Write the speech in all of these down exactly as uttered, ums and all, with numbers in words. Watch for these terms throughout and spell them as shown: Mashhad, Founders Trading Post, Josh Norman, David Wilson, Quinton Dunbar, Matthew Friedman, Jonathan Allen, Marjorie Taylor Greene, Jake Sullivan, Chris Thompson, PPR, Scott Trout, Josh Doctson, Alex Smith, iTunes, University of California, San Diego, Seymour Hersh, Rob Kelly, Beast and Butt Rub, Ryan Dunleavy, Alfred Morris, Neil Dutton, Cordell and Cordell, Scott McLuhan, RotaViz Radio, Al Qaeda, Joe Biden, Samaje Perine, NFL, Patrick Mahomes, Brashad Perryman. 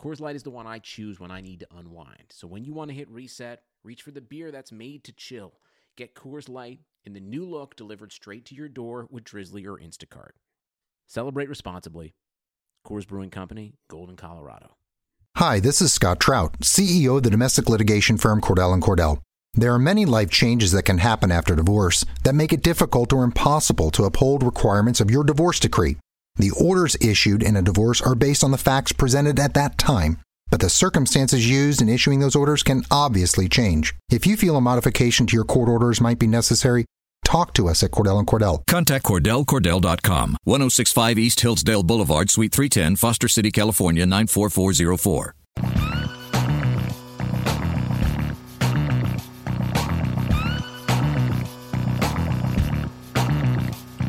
Coors Light is the one I choose when I need to unwind. So when you want to hit reset, reach for the beer that's made to chill. Get Coors Light in the new look delivered straight to your door with Drizzly or Instacart. Celebrate responsibly. Coors Brewing Company, Golden, Colorado. Hi, this is Scott Trout, C E O of the domestic litigation firm Cordell and Cordell. There are many life changes that can happen after divorce that make it difficult or impossible to uphold requirements of your divorce decree. The orders issued in a divorce are based on the facts presented at that time, but the circumstances used in issuing those orders can obviously change. If you feel a modification to your court orders might be necessary, talk to us at Cordell and Cordell. Contact Cordell Cordell dot com, ten sixty-five East Hillsdale Boulevard, Suite three ten, Foster City, California, nine four four zero four.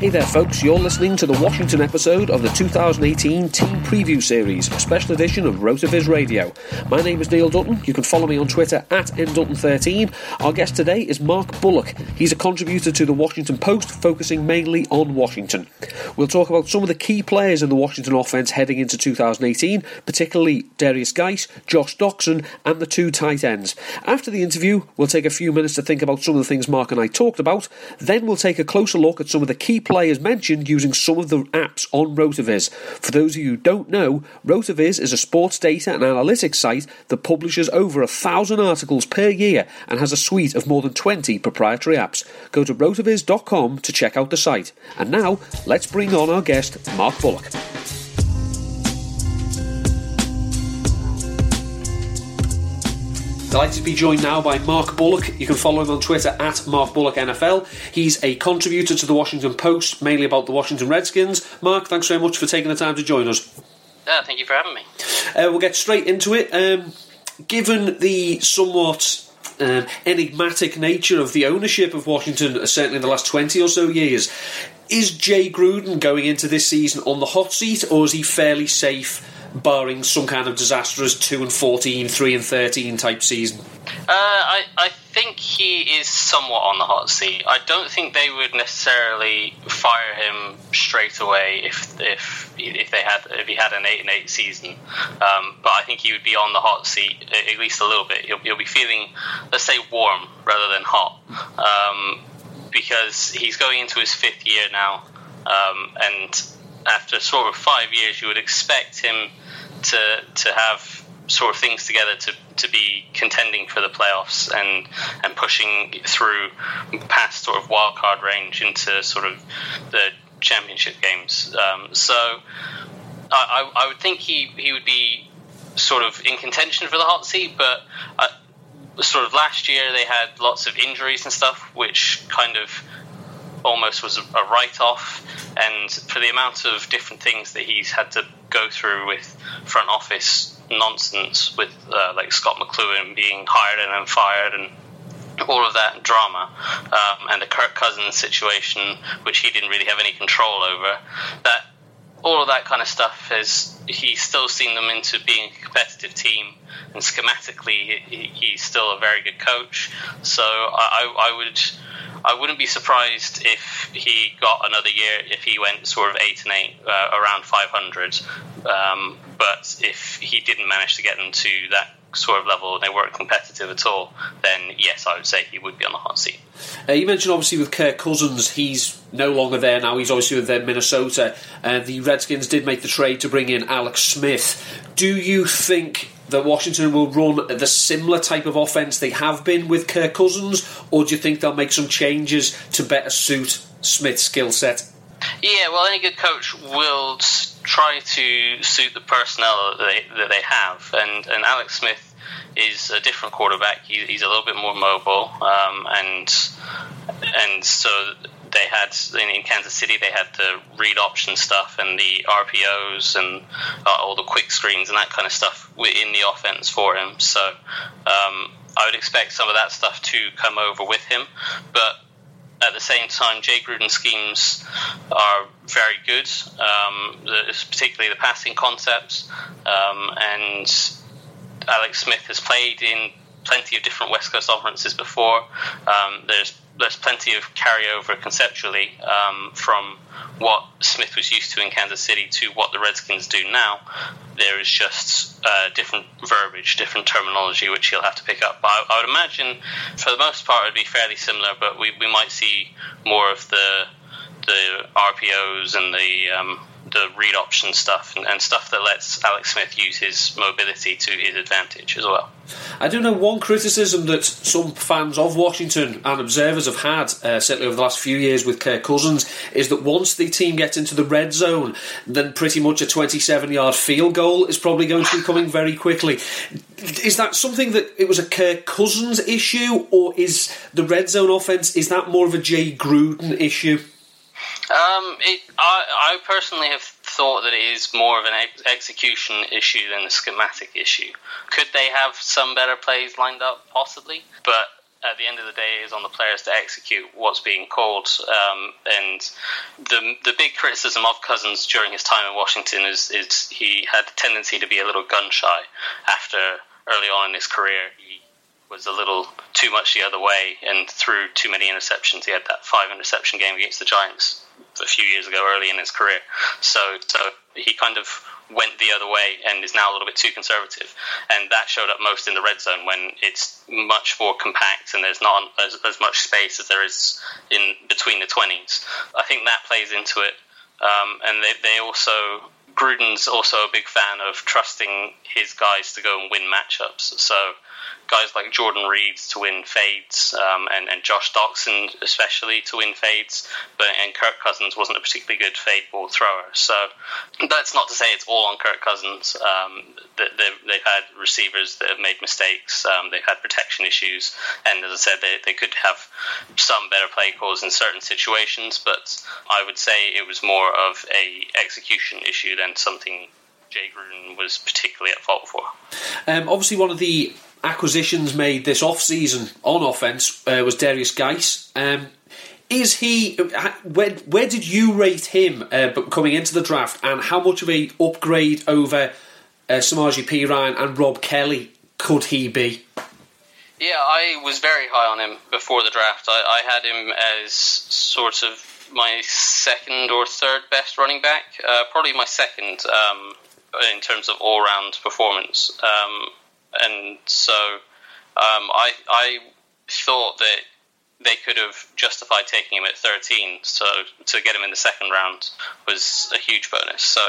Hey there folks, you're listening to the Washington episode of the two thousand eighteen Team Preview Series, a special edition of RotaViz Radio. My name is Neil Dutton, you can follow me on Twitter at N Dutton thirteen. Our guest today is Mark Bullock. He's a contributor to the Washington Post, focusing mainly on Washington. We'll talk about some of the key players in the Washington offense heading into two thousand eighteen, particularly Darius Guice, Josh Doctson and the two tight ends. After the interview, we'll take a few minutes to think about some of the things Mark and I talked about, then we'll take a closer look at some of the key players players mentioned using some of the apps on RotaViz. For those of you who don't know, RotaViz is a sports data and analytics site that publishes over a thousand articles per year and has a suite of more than twenty proprietary apps. Go to rotaviz dot com to check out the site. And now, let's bring on our guest, Mark Bullock. Delighted to be joined now by Mark Bullock. You can follow him on Twitter at Mark Bullock N F L. He's a contributor to the Washington Post, mainly about the Washington Redskins. Mark, thanks very much for taking the time to join us. Uh, thank you for having me. Uh, we'll get straight into it. Um, given the somewhat um, enigmatic nature of the ownership of Washington, certainly in the last twenty or so years, is Jay Gruden going into this season on the hot seat, or is he fairly safe, barring some kind of disastrous two and fourteen, three and thirteen type season? Uh, I, I think he is somewhat on the hot seat. I don't think they would necessarily fire him straight away if if if they had if he had an eight and eight season. Um, but I think he would be on the hot seat at least a little bit. He'll, he'll be feeling, let's say, warm rather than hot, um, because he's going into his fifth year now, um, and after sort of five years, you would expect him to to have sort of things together to, to be contending for the playoffs and and pushing through past sort of wild card range into sort of the championship games. Um, so I, I would think he, he would be sort of in contention for the hot seat, but I, sort of last year they had lots of injuries and stuff, which kind of almost was a write-off, and for the amount of different things that he's had to go through with front office nonsense, with uh, like Scott McLuhan being hired and then fired and all of that drama, um, and the Kirk Cousins situation, which he didn't really have any control over, that all of that kind of stuff has he's still seen them into being a competitive team, and schematically he, he's still a very good coach. So I, I would I wouldn't be surprised if he got another year if he went sort of eight and eight uh, around five hundred. Um, but if he didn't manage to get them to that sort of level and they weren't competitive at all, then yes, I would say he would be on the hot seat. Uh, you mentioned obviously with Kirk Cousins, he's no longer there now, he's obviously with them, Minnesota, and uh, the Redskins did make the trade to bring in Alex Smith. Do you think that Washington will run the similar type of offence they have been with Kirk Cousins, or do you think they'll make some changes to better suit Smith's skill set? Yeah, well, any good coach will try to suit the personnel that they, that they have, and, and Alex Smith is a different quarterback. He, he's a little bit more mobile, um, and and so they had in Kansas City they had the read option stuff and the R P Os and uh, all the quick screens and that kind of stuff within the offense for him. So um, I would expect some of that stuff to come over with him, but at the same time, Jay Gruden schemes are very good, um, particularly the passing concepts. Um, and Alex Smith has played in plenty of different West Coast offenses before. Um, there's there's plenty of carryover conceptually um, from what Smith was used to in Kansas City to what the Redskins do now. There is just uh, different verbiage, different terminology, which he'll have to pick up. But I, I would imagine, for the most part, it would be fairly similar, but we, we might see more of the the R P Os and the um, the read option stuff and, and stuff that lets Alex Smith use his mobility to his advantage as well. I do know one criticism that some fans of Washington and observers have had, uh, certainly over the last few years with Kirk Cousins, is that once the team gets into the red zone, then pretty much a twenty-seven-yard field goal is probably going to be coming very quickly. Is that something that it was a Kirk Cousins issue, or is the red zone offence, is that more of a Jay Gruden issue? Um, it, I, I personally have thought that it is more of an ex- execution issue than a schematic issue. Could they have some better plays lined up? Possibly. But at the end of the day, it is on the players to execute what's being called. Um, and the the big criticism of Cousins during his time in Washington is, is he had a tendency to be a little gun-shy after early on in his career. He was a little too much the other way and threw too many interceptions. He had that five-interception game against the Giants a few years ago, early in his career. So so he kind of went the other way and is now a little bit too conservative. And that showed up most in the red zone when it's much more compact and there's not as, as much space as there is in between the twenties. I think that plays into it. Um, and they, they also... Gruden's also a big fan of trusting his guys to go and win matchups. So guys like Jordan Reed to win fades, um, and, and Josh Doctson especially to win fades, but and Kirk Cousins wasn't a particularly good fade ball thrower. So that's not to say it's all on Kirk Cousins. Um, they, they've, they've had receivers that have made mistakes. Um, they've had protection issues. And as I said, they, they could have some better play calls in certain situations, but I would say it was more of a execution issue than something Jay Gruden was particularly at fault for. Um, obviously, one of the acquisitions made this off-season on offence uh, was Darius Guice. Um, is he? Where where did you rate him uh, coming into the draft, and how much of a upgrade over uh, Samaje Perine and Rob Kelly could he be? Yeah, I was very high on him before the draft. I, I had him as sort of my second or third best running back, uh, probably my second um, in terms of all-round performance. Um, and so um, I, I thought that they could have justified taking him at thirteen, so to get him in the second round was a huge bonus. So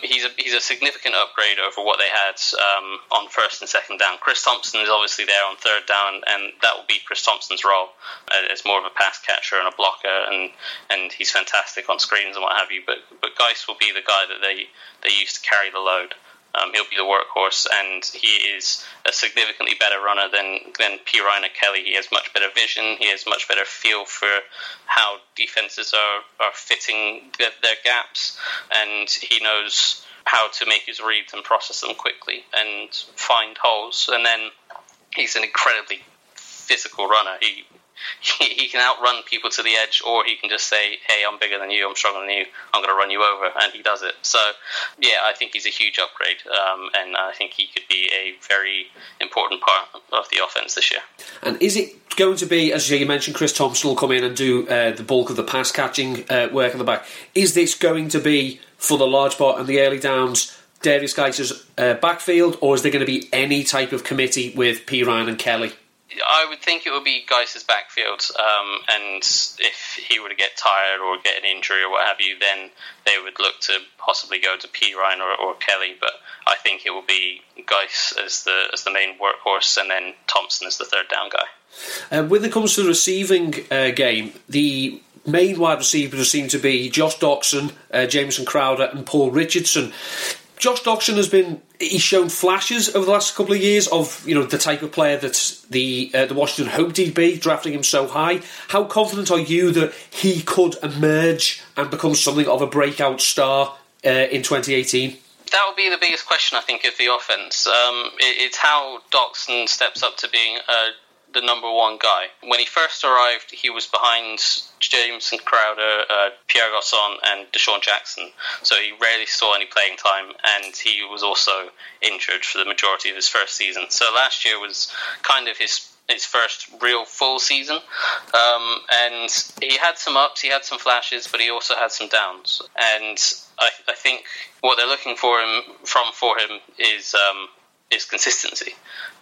he's a, he's a significant upgrade over what they had um, on first and second down. Chris Thompson is obviously there on third down, and that will be Chris Thompson's role as more of a pass catcher and a blocker, and, and he's fantastic on screens and what have you, but, but Guice will be the guy that they, they use to carry the load. Um, he'll be the workhorse, and he is a significantly better runner than, than Perine or Kelly. He has much better vision. He has much better feel for how defenses are, are fitting their, their gaps, and he knows how to make his reads and process them quickly and find holes. And then he's an incredibly physical runner. He he, he can outrun people to the edge, or he can just say, hey, I'm bigger than you, I'm stronger than you, I'm going to run you over, and he does it. So, yeah, I think he's a huge upgrade, um, and I think he could be a very important part of the offense this year. And is it going to be, as you mentioned, Chris Thompson will come in and do uh, the bulk of the pass-catching uh, work at the back. Is this going to be, for the large part and the early downs, Darius Guice's uh, backfield, or is there going to be any type of committee with Perine and Kelly? I would think it would be Guice's backfield, um, and if he were to get tired or get an injury or what have you, then they would look to possibly go to Perine or, or Kelly, but I think it will be Guice as the as the main workhorse and then Thompson as the third down guy. Uh, when it comes to the receiving uh, game, the main wide receivers seem to be Josh Doctson, uh, Jamison Crowder and Paul Richardson. Josh Doctson has been, he's shown flashes over the last couple of years of, you know, the type of player that the uh, the Washington hoped he'd be, drafting him so high. How confident are you that he could emerge and become something of a breakout star uh, in twenty eighteen? That would be the biggest question, I think, of the offense. Um, it, it's how Doctson steps up to being a the number one guy. When he first arrived, he was behind Jamison Crowder, uh, Pierre Garçon and Deshaun Jackson, so he rarely saw any playing time, and he was also injured for the majority of his first season. So last year was kind of his his first real full season, um, and he had some ups, he had some flashes, but he also had some downs, and I, I think what they're looking for him from for him is um, is consistency,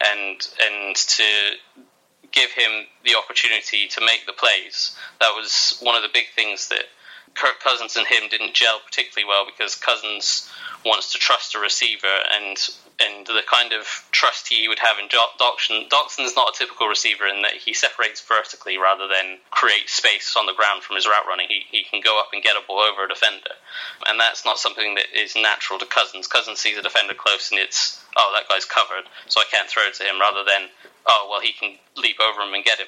and and to give him the opportunity to make the plays. That was one of the big things that Kirk Cousins and him didn't gel particularly well, because Cousins wants to trust a receiver, and and the kind of trust he would have in Doctson. Doctson's not a typical receiver in that he separates vertically rather than create space on the ground from his route running. He he can go up and get a ball over a defender, and that's not something that is natural to Cousins. Cousins sees a defender close and it's, oh, that guy's covered, so I can't throw it to him, rather than, oh, well, he can leap over him and get him.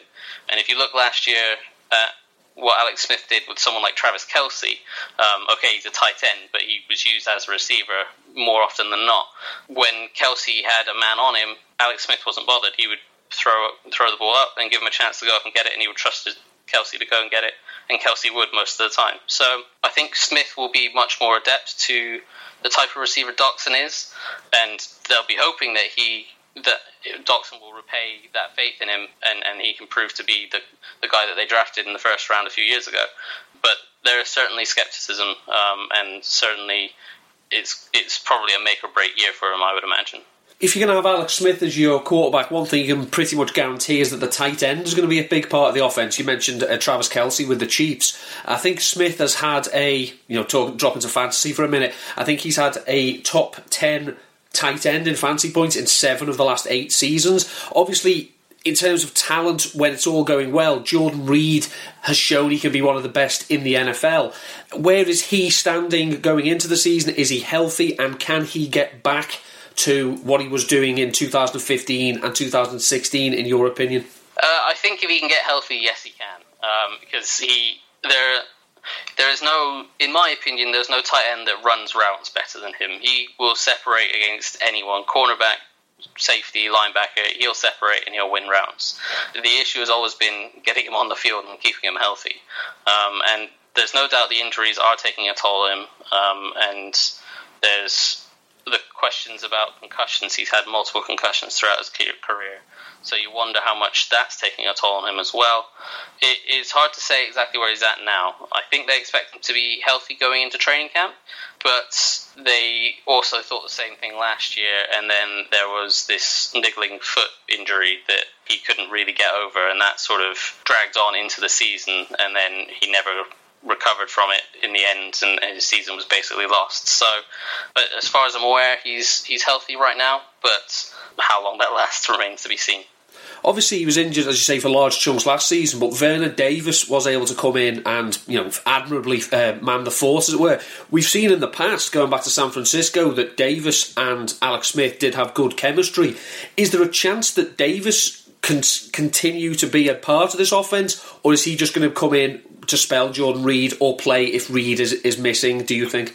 And if you look last year at what Alex Smith did with someone like Travis Kelce, um, okay, he's a tight end, but he was used as a receiver more often than not. When Kelce had a man on him, Alex Smith wasn't bothered. He would throw throw the ball up and give him a chance to go up and get it, and he would trust Kelce to go and get it, and Kelce would most of the time. So I think Smith will be much more adept to the type of receiver Doctson is, and they'll be hoping that he... that Doctson will repay that faith in him, and, and he can prove to be the, the guy that they drafted in the first round a few years ago. But there is certainly scepticism, um, and certainly it's it's probably a make or break year for him, I would imagine. If you're going to have Alex Smith as your quarterback, one thing you can pretty much guarantee is that the tight end is going to be a big part of the offense. You mentioned uh, Travis Kelce with the Chiefs. I think Smith has had a, you know, talk, drop into fantasy for a minute, I think he's had a top ten tight end in fantasy points in seven of the last eight seasons. Obviously, in terms of talent, when it's all going well, Jordan Reed has shown he can be one of the best in the N F L. Where is he standing going into the season? Is he healthy, and can he get back to what he was doing in two thousand fifteen and two thousand sixteen, in your opinion? Uh, I think if he can get healthy, yes he can. Um, because he... there. There is no, in my opinion, there's no tight end that runs routes better than him. He will separate against anyone, cornerback, safety, linebacker. He'll separate and he'll win rounds. The issue has always been getting him on the field and keeping him healthy. Um, and there's no doubt the injuries are taking a toll on him. Um, and there's the questions about concussions. He's had multiple concussions throughout his career. So you wonder how much that's taking a toll on him as well. It, it's hard to say exactly where he's at now. I think they expect him to be healthy going into training camp, but they also thought the same thing last year, and then there was this niggling foot injury that he couldn't really get over, and that sort of dragged on into the season, and then he never recovered from it in the end, and his season was basically lost. So, but as far as I'm aware, he's he's healthy right now, but how long that lasts remains to be seen. Obviously, he was injured, as you say, for large chunks last season, but Vernon Davis was able to come in and, you know, admirably uh, man the force, as it were. We've seen in the past, going back to San Francisco, that Davis and Alex Smith did have good chemistry. Is there a chance that Davis can continue to be a part of this offense, or is he just going to come in to spell Jordan Reed or play if Reed is, is missing, do you think?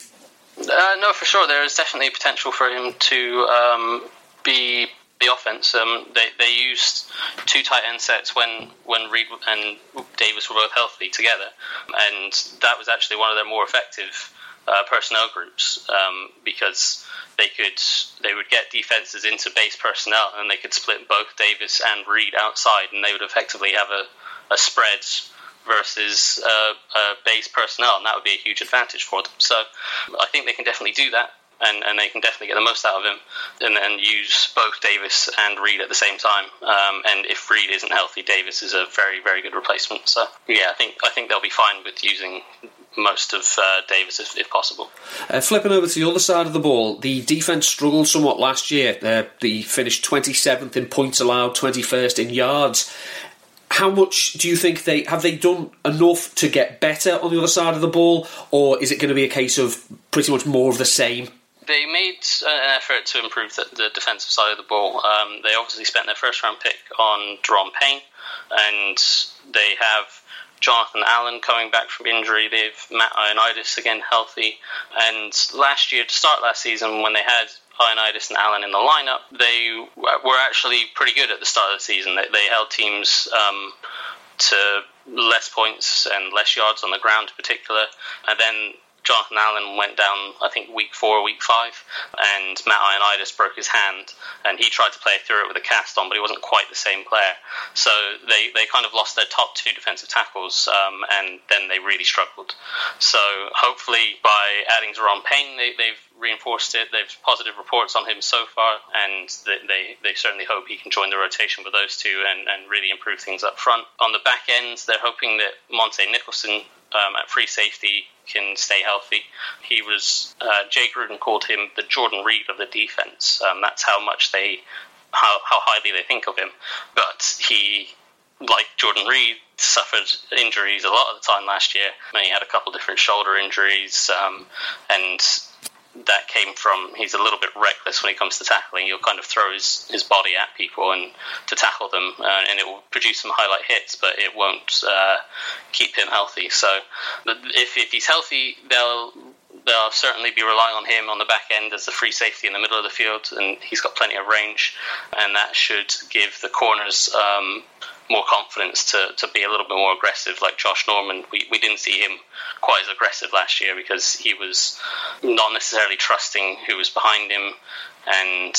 Uh, no, for sure. There is definitely potential for him to um, be the offense. Um, they they used two tight end sets when when Reed and Davis were both healthy together, and that was actually one of their more effective uh, personnel groups um, because they could they would get defenses into base personnel, and they could split both Davis and Reed outside, and they would effectively have a, a spread versus uh, uh, base personnel, and that would be a huge advantage for them. So I think they can definitely do that. And, and they can definitely get the most out of him, and then use both Davis and Reed at the same time. Um, and if Reed isn't healthy, Davis is a very, very good replacement. So yeah, I think I think they'll be fine with using most of uh, Davis if, if possible. Uh, flipping over to the other side of the ball, the defence struggled somewhat last year. Uh, they finished twenty-seventh in points allowed, twenty-first in yards. How much do you think they have they done enough to get better on the other side of the ball, or is it going to be a case of pretty much more of the same? They made an effort to improve the, the defensive side of the ball. Um, they obviously spent their first-round pick on Dron Payne, and they have Jonathan Allen coming back from injury. They have Matt Ioannidis again healthy. And last year, to start last season, when they had Ioannidis and Allen in the lineup, they were actually pretty good at the start of the season. They, they held teams um, to less points and less yards on the ground in particular, and then Jonathan Allen went down, I think, week four, week five, and Matt Ioannidis broke his hand, and he tried to play through it with a cast on, but he wasn't quite the same player. So they, they kind of lost their top two defensive tackles, um, and then they really struggled. So hopefully by adding Dron Payne, they, they've reinforced it. They've positive reports on him so far, and they, they, they certainly hope he can join the rotation with those two and, and really improve things up front. On the back end, they're hoping that Monte Nicholson Um, at free safety can stay healthy. He was uh, Jay Gruden called him the Jordan Reed of the defense. Um, that's how much they, how how highly they think of him. But he, like Jordan Reed, suffered injuries a lot of the time last year. I mean, he had a couple different shoulder injuries, um, and that came from he's a little bit reckless when it comes to tackling. He'll kind of throw his, his body at people and to tackle them, uh, and it will produce some highlight hits, but it won't uh, keep him healthy. So if if he's healthy, they'll they'll certainly be relying on him on the back end as the free safety in the middle of the field, and he's got plenty of range, and that should give the corners um, more confidence to, to be a little bit more aggressive. Like Josh Norman, we, we didn't see him quite as aggressive last year because he was not necessarily trusting who was behind him, and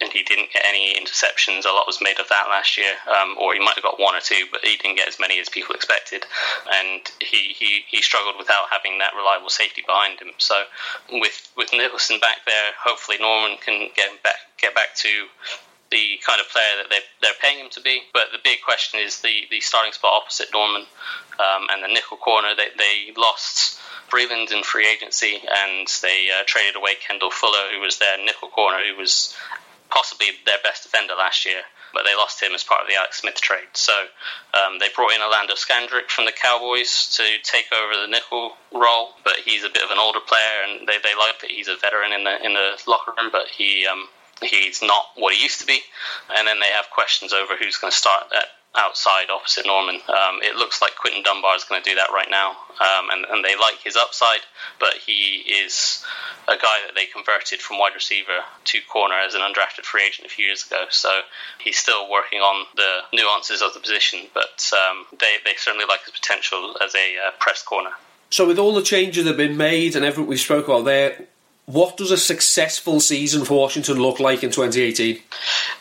and he didn't get any interceptions. A lot was made of that last year, um, or he might have got one or two, but he didn't get as many as people expected, and he, he, he struggled without having that reliable safety behind him. So with with Nicholson back there, hopefully Norman can get back get back to the kind of player that they, they're paying him to be. But the big question is the, the starting spot opposite Norman um, and the nickel corner. They, they lost Breland in free agency, and they uh, traded away Kendall Fuller, who was their nickel corner, who was possibly their best defender last year, but they lost him as part of the Alex Smith trade. So um, they brought in Orlando Scandrick from the Cowboys to take over the nickel role, but he's a bit of an older player, and they, they like that he's a veteran in the in the locker room, but he... Um, He's not what he used to be. And then they have questions over who's going to start at outside opposite Norman. Um, it looks like Quinton Dunbar is going to do that right now. Um, and, and they like his upside, but he is a guy that they converted from wide receiver to corner as an undrafted free agent a few years ago. So he's still working on the nuances of the position, but um, they, they certainly like his potential as a uh, press corner. So with all the changes that have been made and everything we spoke about there, what does a successful season for Washington look like in twenty eighteen?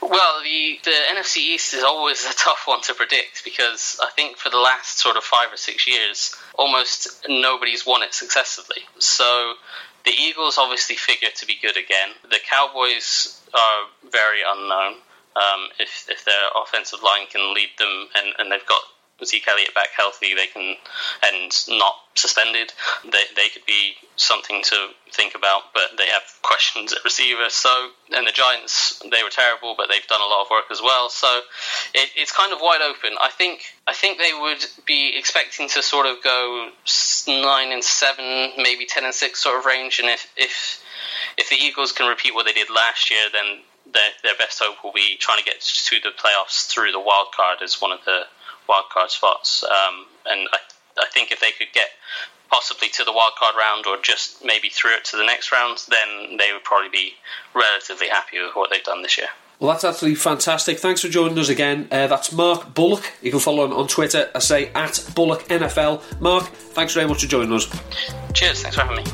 Well, the, the N F C East is always a tough one to predict because I think for the last sort of five or six years, almost nobody's won it successively. So the Eagles obviously figure to be good again. The Cowboys are very unknown. Um, if, if their offensive line can lead them and, and they've got Zeke Elliott back healthy, they can, and not suspended, they they could be something to think about, but they have questions at receiver. So, and the Giants, they were terrible, but they've done a lot of work as well. So it, it's kind of wide open. I think I think they would be expecting to sort of go nine and seven, maybe ten and six sort of range. And if if if the Eagles can repeat what they did last year, then their their best hope will be trying to get to the playoffs through the wild card as one of the wildcard spots, um, and I, I think if they could get possibly to the wildcard round or just maybe through it to the next round, then they would probably be relatively happy with what they've done this year. Well, that's absolutely fantastic. Thanks for joining us again. Uh, that's Mark Bullock. You can follow him on Twitter. I say at Bullock N F L. Mark, thanks very much for joining us. Cheers. Thanks for having me.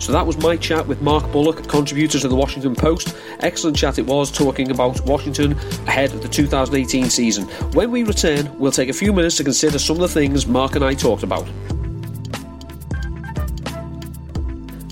So that was my chat with Mark Bullock, contributor to the Washington Post. Excellent chat it was, talking about Washington ahead of the two thousand eighteen season. When we return, we'll take a few minutes to consider some of the things Mark and I talked about.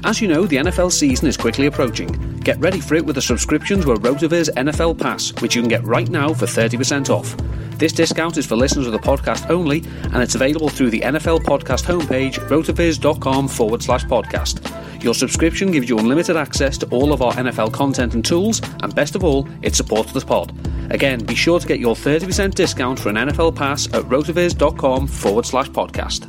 As you know, the N F L season is quickly approaching. Get ready for it with a subscription to a RotaViz N F L Pass, which you can get right now for thirty percent off. This discount is for listeners of the podcast only, and it's available through the N F L podcast homepage, rotaviz.com forward slash podcast. Your subscription gives you unlimited access to all of our N F L content and tools, and best of all, it supports the pod. Again, be sure to get your thirty percent discount for an N F L pass at rotaviz.com forward slash podcast.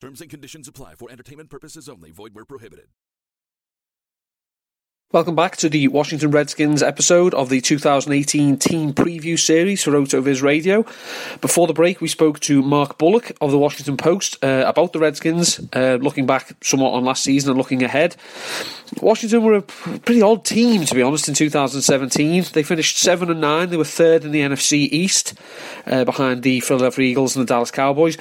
Terms and conditions apply. For entertainment purposes only. Void where prohibited. Welcome back to the Washington Redskins episode of the two thousand eighteen Team Preview Series for RotoViz Radio. Before the break, we spoke to Mark Bullock of the Washington Post uh, about the Redskins, uh, looking back somewhat on last season and looking ahead. Washington were a pretty odd team, to be honest, in two thousand seventeen. They finished seven and nine. They were third in the N F C East, uh, behind the Philadelphia Eagles and the Dallas Cowboys.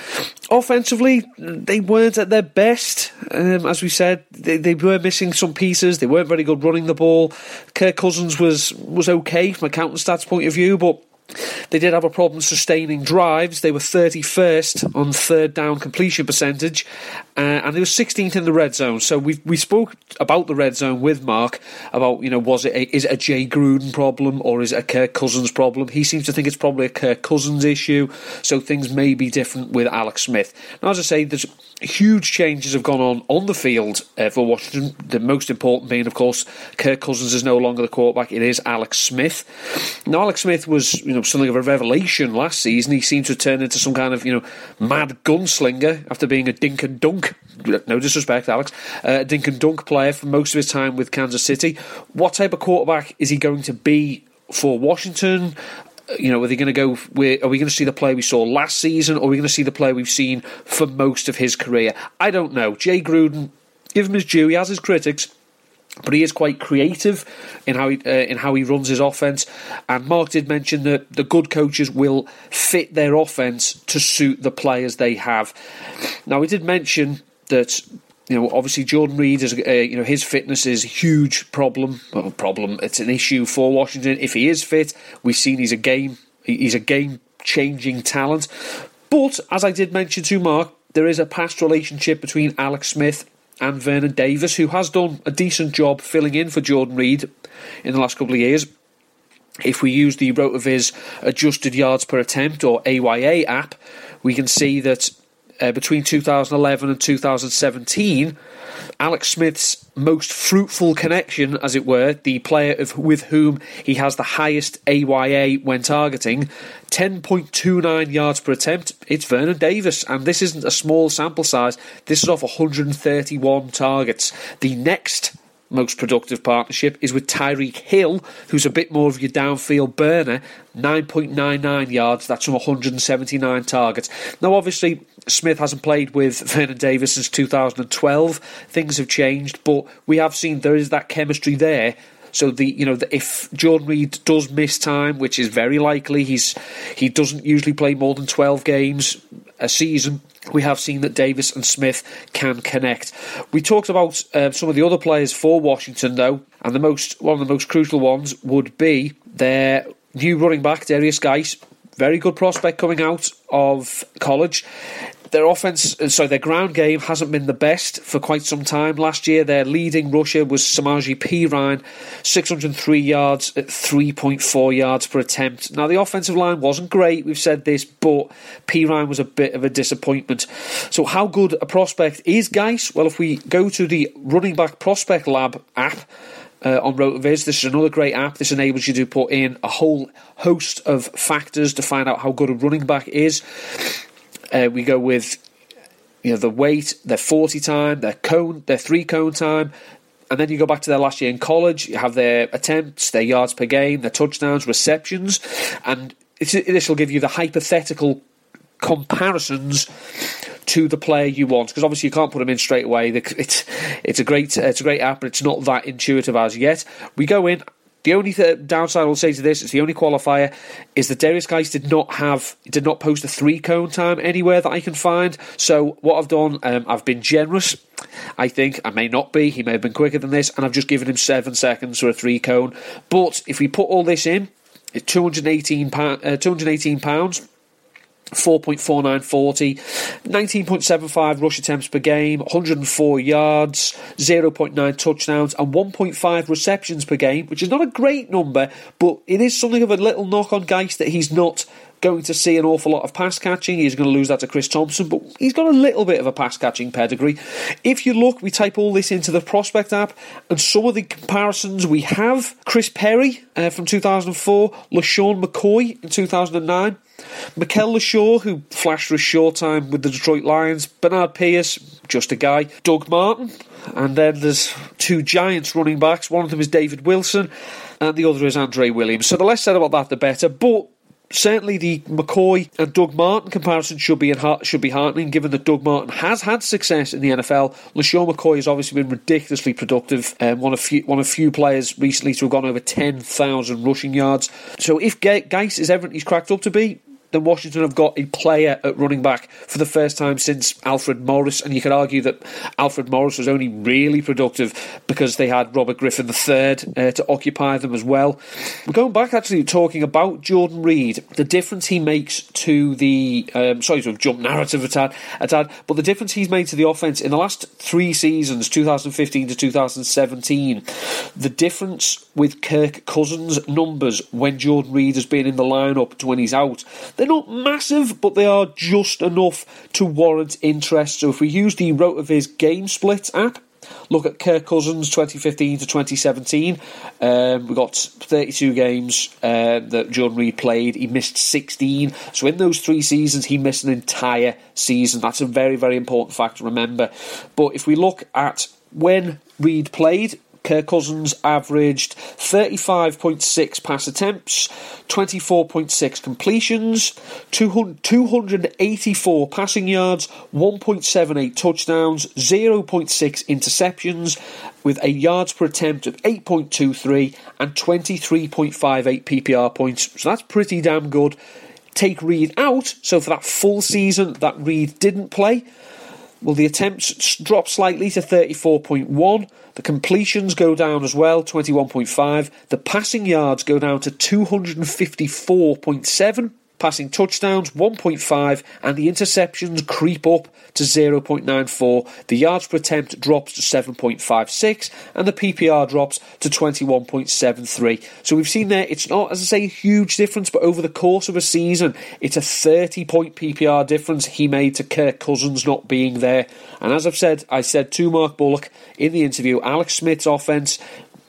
Offensively, they weren't at their best. Um, as we said, they, they were missing some pieces. They weren't very good running the ball. Kirk Cousins was was okay from a counting stats point of view, but they did have a problem sustaining drives. They were thirty-first on third down completion percentage, uh, and they were sixteenth in the red zone. So we we spoke about the red zone with Mark about, you know, was it a, is it a Jay Gruden problem or is it a Kirk Cousins problem? He seems to think it's probably a Kirk Cousins issue. So things may be different with Alex Smith. Now, as I say, there's huge changes have gone on on the field uh, for Washington. The most important being, of course, Kirk Cousins is no longer the quarterback. It is Alex Smith. Now, Alex Smith was, you know, something of a revelation last season. He seemed to have turned into some kind of, you know, mad gunslinger after being a dink and dunk, no disrespect, Alex, uh, dink and dunk player for most of his time with Kansas City. What type of quarterback is he going to be for Washington? You know, are they going to go? Are we going to see the player we saw last season, or are we going to see the player we've seen for most of his career? I don't know. Jay Gruden, give him his due. He has his critics, but he is quite creative in how he uh, in how he runs his offense. And Mark did mention that the good coaches will fit their offense to suit the players they have. Now, we did mention that, you know, obviously Jordan Reed is, uh, you know, his fitness is a huge problem. Well, problem. It's an issue for Washington. If he is fit, we've seen he's a game. He's a game-changing talent. But as I did mention to Mark, there is a past relationship between Alex Smith and Vernon Davis, who has done a decent job filling in for Jordan Reed in the last couple of years. If we use the RotoViz Adjusted Yards Per Attempt, or A Y A app, we can see that uh, between two thousand eleven and two thousand seventeen, Alex Smith's most fruitful connection, as it were, the player of, with whom he has the highest A Y A when targeting, ten point two nine yards per attempt, it's Vernon Davis. And this isn't a small sample size. This is off one hundred thirty-one targets. The next most productive partnership is with Tyreek Hill, who's a bit more of your downfield burner, nine point nine nine yards. That's from one hundred seventy-nine targets. Now, obviously, Smith hasn't played with Vernon Davis since two thousand twelve. Things have changed, but we have seen there is that chemistry there. So the you know the, if Jordan Reed does miss time, which is very likely, he's he doesn't usually play more than twelve games a season. we have seen that Davis and Smith can connect. We talked about uh, some of the other players for Washington, though, and the most one of the most crucial ones would be their new running back, Darius Guice. Very good prospect coming out of college. Their offense, so their ground game hasn't been the best for quite some time. Last year, their leading rusher was Samaje Perine, six hundred three yards at three point four yards per attempt. Now, the offensive line wasn't great, we've said this, but Perine was a bit of a disappointment. So how good a prospect is Guice? Well, if we go to the Running Back Prospect Lab app, Uh, on RotaViz. This is another great app. This enables you to put in a whole host of factors to find out how good a running back is. Uh, we go with, you know, the weight, their forty time, their cone, their three cone time, and then you go back to their last year in college. You have their attempts, their yards per game, their touchdowns, receptions, and this will give you the hypothetical comparisons to the player you want, because obviously you can't put them in straight away. It's it's a great it's a great app, but it's not that intuitive as yet. We go in. The only th- downside I'll say to this, it's the only qualifier, is that Darius Guice did not have did not post a three cone time anywhere that I can find. So what I've done, um, I've been generous. I think I may not be. He may have been quicker than this, and I've just given him seven seconds for a three cone. But if we put all this in, it's two hundred eighteen pounds. four point four nine forty, nineteen point seven five rush attempts per game, one hundred four yards, zero point nine touchdowns, and one point five receptions per game, which is not a great number, but it is something of a little knock on Guice that he's not going to see an awful lot of pass catching. He's going to lose that to Chris Thompson, but he's got a little bit of a pass catching pedigree. If you look, we type all this into the Prospect app, and some of the comparisons we have: Chris Perry uh, from two thousand four, LaShawn McCoy in two thousand nine, Mikel LeSueur, who flashed for a short time with the Detroit Lions, Bernard Pierce, just a guy, Doug Martin, and then there's two Giants running backs. One of them is David Wilson, and the other is Andre Williams. So the less said about that, the better. But certainly the McCoy and Doug Martin comparison should be in, should be heartening, given that Doug Martin has had success in the N F L. LaShawn McCoy has obviously been ridiculously productive, um, one of few, one of few players recently to have gone over ten thousand rushing yards. So if Guice is everything he's cracked up to be, then Washington have got a player at running back for the first time since Alfred Morris, and you could argue that Alfred Morris was only really productive because they had Robert Griffin the third uh, to occupy them as well. We're going back actually talking about Jordan Reed, the difference he makes to the um, sorry to have jumped narrative a tad, a tad, but the difference he's made to the offense in the last three seasons, two thousand fifteen to two thousand seventeen. The difference with Kirk Cousins' numbers when Jordan Reed has been in the lineup to when he's out. They're not massive, but they are just enough to warrant interest. So if we use the RotaViz Game Split app, look at Kirk Cousins twenty fifteen to twenty seventeen. Um, we got thirty-two games uh, that Jordan Reed played. He missed sixteen. So in those three seasons, he missed an entire season. That's a very, very important fact to remember. But if we look at when Reed played, Kirk Cousins averaged thirty-five point six pass attempts, twenty-four point six completions, two hundred eighty-four passing yards, one point seven eight touchdowns, zero point six interceptions, with a yards per attempt of eight point two three and twenty-three point five eight P P R points. So that's pretty damn good. Take Reed out, so for that full season that Reed didn't play, well, the attempts drop slightly to thirty-four point one. The completions go down as well, twenty-one point five. The passing yards go down to two hundred fifty-four point seven. Passing touchdowns, one point five. And the interceptions creep up to zero point nine four. The yards per attempt drops to seven point five six. And the P P R drops to twenty-one point seven three. So we've seen there, it's not, as I say, a huge difference, but over the course of a season, it's a thirty-point P P R difference he made to Kirk Cousins not being there. And as I've said, I said to Mark Bullock in the interview, Alex Smith's offense,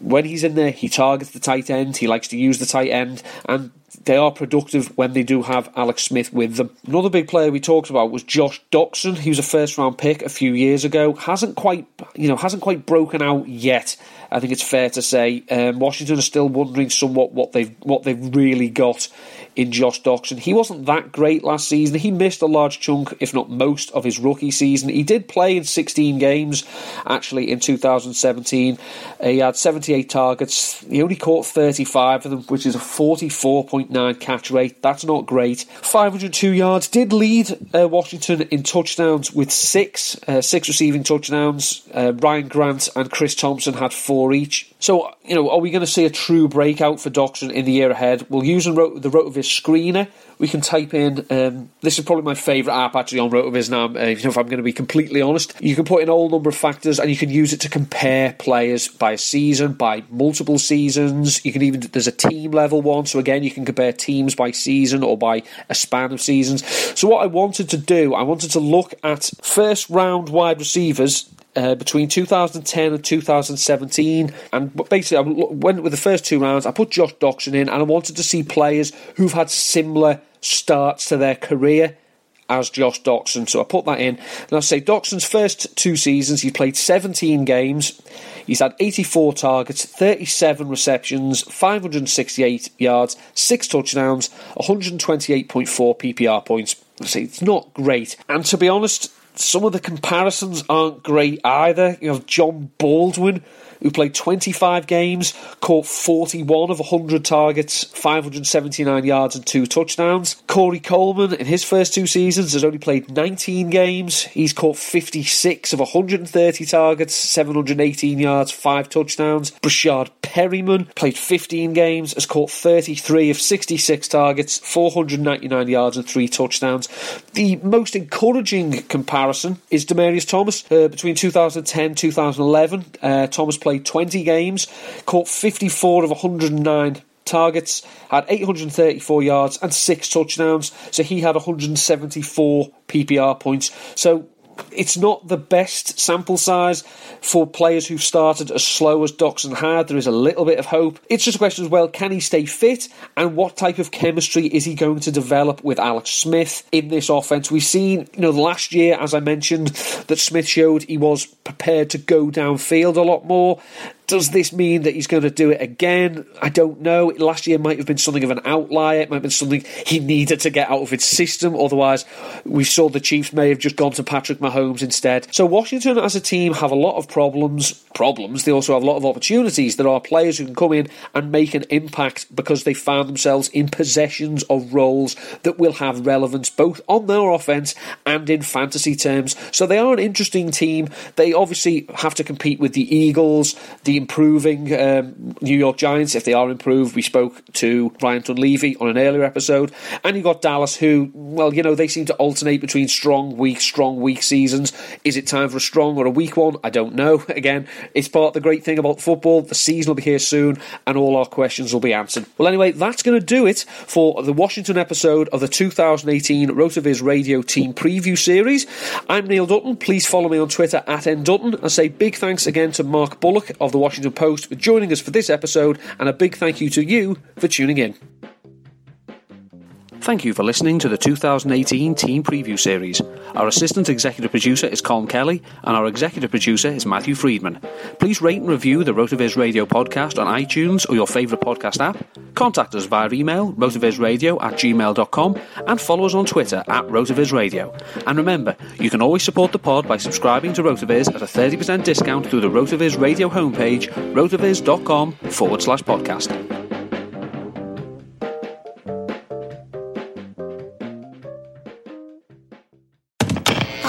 when he's in there, he targets the tight end. He likes to use the tight end, and they are productive when they do have Alex Smith with them. Another big player we talked about was Josh Doctson. He was a first-round pick a few years ago. Hasn't quite, you know, hasn't quite broken out yet, I think it's fair to say. Um, Washington are still wondering somewhat what they've what they've really got in Josh Doctson. He wasn't that great last season. He missed a large chunk, if not most, of his rookie season. He did play in sixteen games, actually, in two thousand seventeen. Uh, he had seventy-eight targets. He only caught thirty-five of them, which is a forty-four point nine point nine catch rate. That's not great. five hundred two yards. Did lead uh, Washington in touchdowns with six. Uh, six receiving touchdowns. Uh, Ryan Grant and Chris Thompson had four each. So, you know, are we going to see a true breakout for Doctson in the year ahead? We'll use the RotaViz screener. We can type in, um, this is probably my favourite app actually on RotaViz now, uh, if I'm going to be completely honest. You can put in a whole number of factors and you can use it to compare players by season, by multiple seasons. You can even, there's a team level one, so again you can compare teams by season or by a span of seasons. So what I wanted to do, I wanted to look at first round wide receivers Uh, between two thousand ten and two thousand seventeen, and basically I went with the first two rounds. I put Josh Doctson in, and I wanted to see players who've had similar starts to their career as Josh Doctson. So I put that in, and I'll say Doxson's first two seasons, he's played seventeen games, he's had eighty-four targets, thirty-seven receptions, five hundred sixty-eight yards, six touchdowns, one hundred twenty-eight point four P P R points. I say it's not great, and to be honest, some of the comparisons aren't great either. You have John Baldwin, who played twenty-five games, caught forty-one of one hundred targets, five hundred seventy-nine yards and two touchdowns. Corey Coleman, in his first two seasons, has only played nineteen games. He's caught fifty-six of one hundred thirty targets, seven hundred eighteen yards, five touchdowns. Brashad Perryman played fifteen games, has caught thirty-three of sixty-six targets, four hundred ninety-nine yards and three touchdowns. The most encouraging comparison is Demaryius Thomas. Uh, between two thousand ten and two thousand eleven, uh, Thomas played twenty games, caught fifty-four of one hundred nine targets, had eight hundred thirty-four yards and six touchdowns, so he had one hundred seventy-four P P R points. So it's not the best sample size for players who've started as slow as Doctson had. There is a little bit of hope. It's just a question as well, can he stay fit, and what type of chemistry is he going to develop with Alex Smith in this offense? We've seen, you know, last year, as I mentioned, that Smith showed he was prepared to go downfield a lot more. Does this mean that he's going to do it again? I don't know. Last year might have been something of an outlier. It might have been something he needed to get out of his system. Otherwise, we saw the Chiefs may have just gone to Patrick Mahomes instead. So Washington as a team have a lot of problems. Problems. They also have a lot of opportunities. There are players who can come in and make an impact because they found themselves in possessions of roles that will have relevance both on their offense and in fantasy terms. So they are an interesting team. They obviously have to compete with the Eagles, the improving um, New York Giants, if they are improved. We spoke to Ryan Dunleavy on an earlier episode. And you got Dallas, who, well, you know, they seem to alternate between strong, weak, strong, weak seasons. Is it time for a strong or a weak one? I don't know. Again, it's part of the great thing about football. The season will be here soon, and all our questions will be answered. Well, anyway, that's going to do it for the Washington episode of the two thousand eighteen RotaViz Radio Team Preview Series. I'm Neil Dutton. Please follow me on Twitter at ndutton. I say big thanks again to Mark Bullock of the Washington Post for joining us for this episode, and a big thank you to you for tuning in. Thank you for listening to the two thousand eighteen Team Preview Series. Our assistant executive producer is Colm Kelly, and our executive producer is Matthew Friedman. Please rate and review the RotaViz Radio podcast on iTunes or your favourite podcast app. Contact us via email, rotavizradio at gmail dot com, and follow us on Twitter at RotaViz Radio. And remember, you can always support the pod by subscribing to RotaViz at a thirty percent discount through the RotaViz Radio homepage, rotaviz dot com forward slash podcast.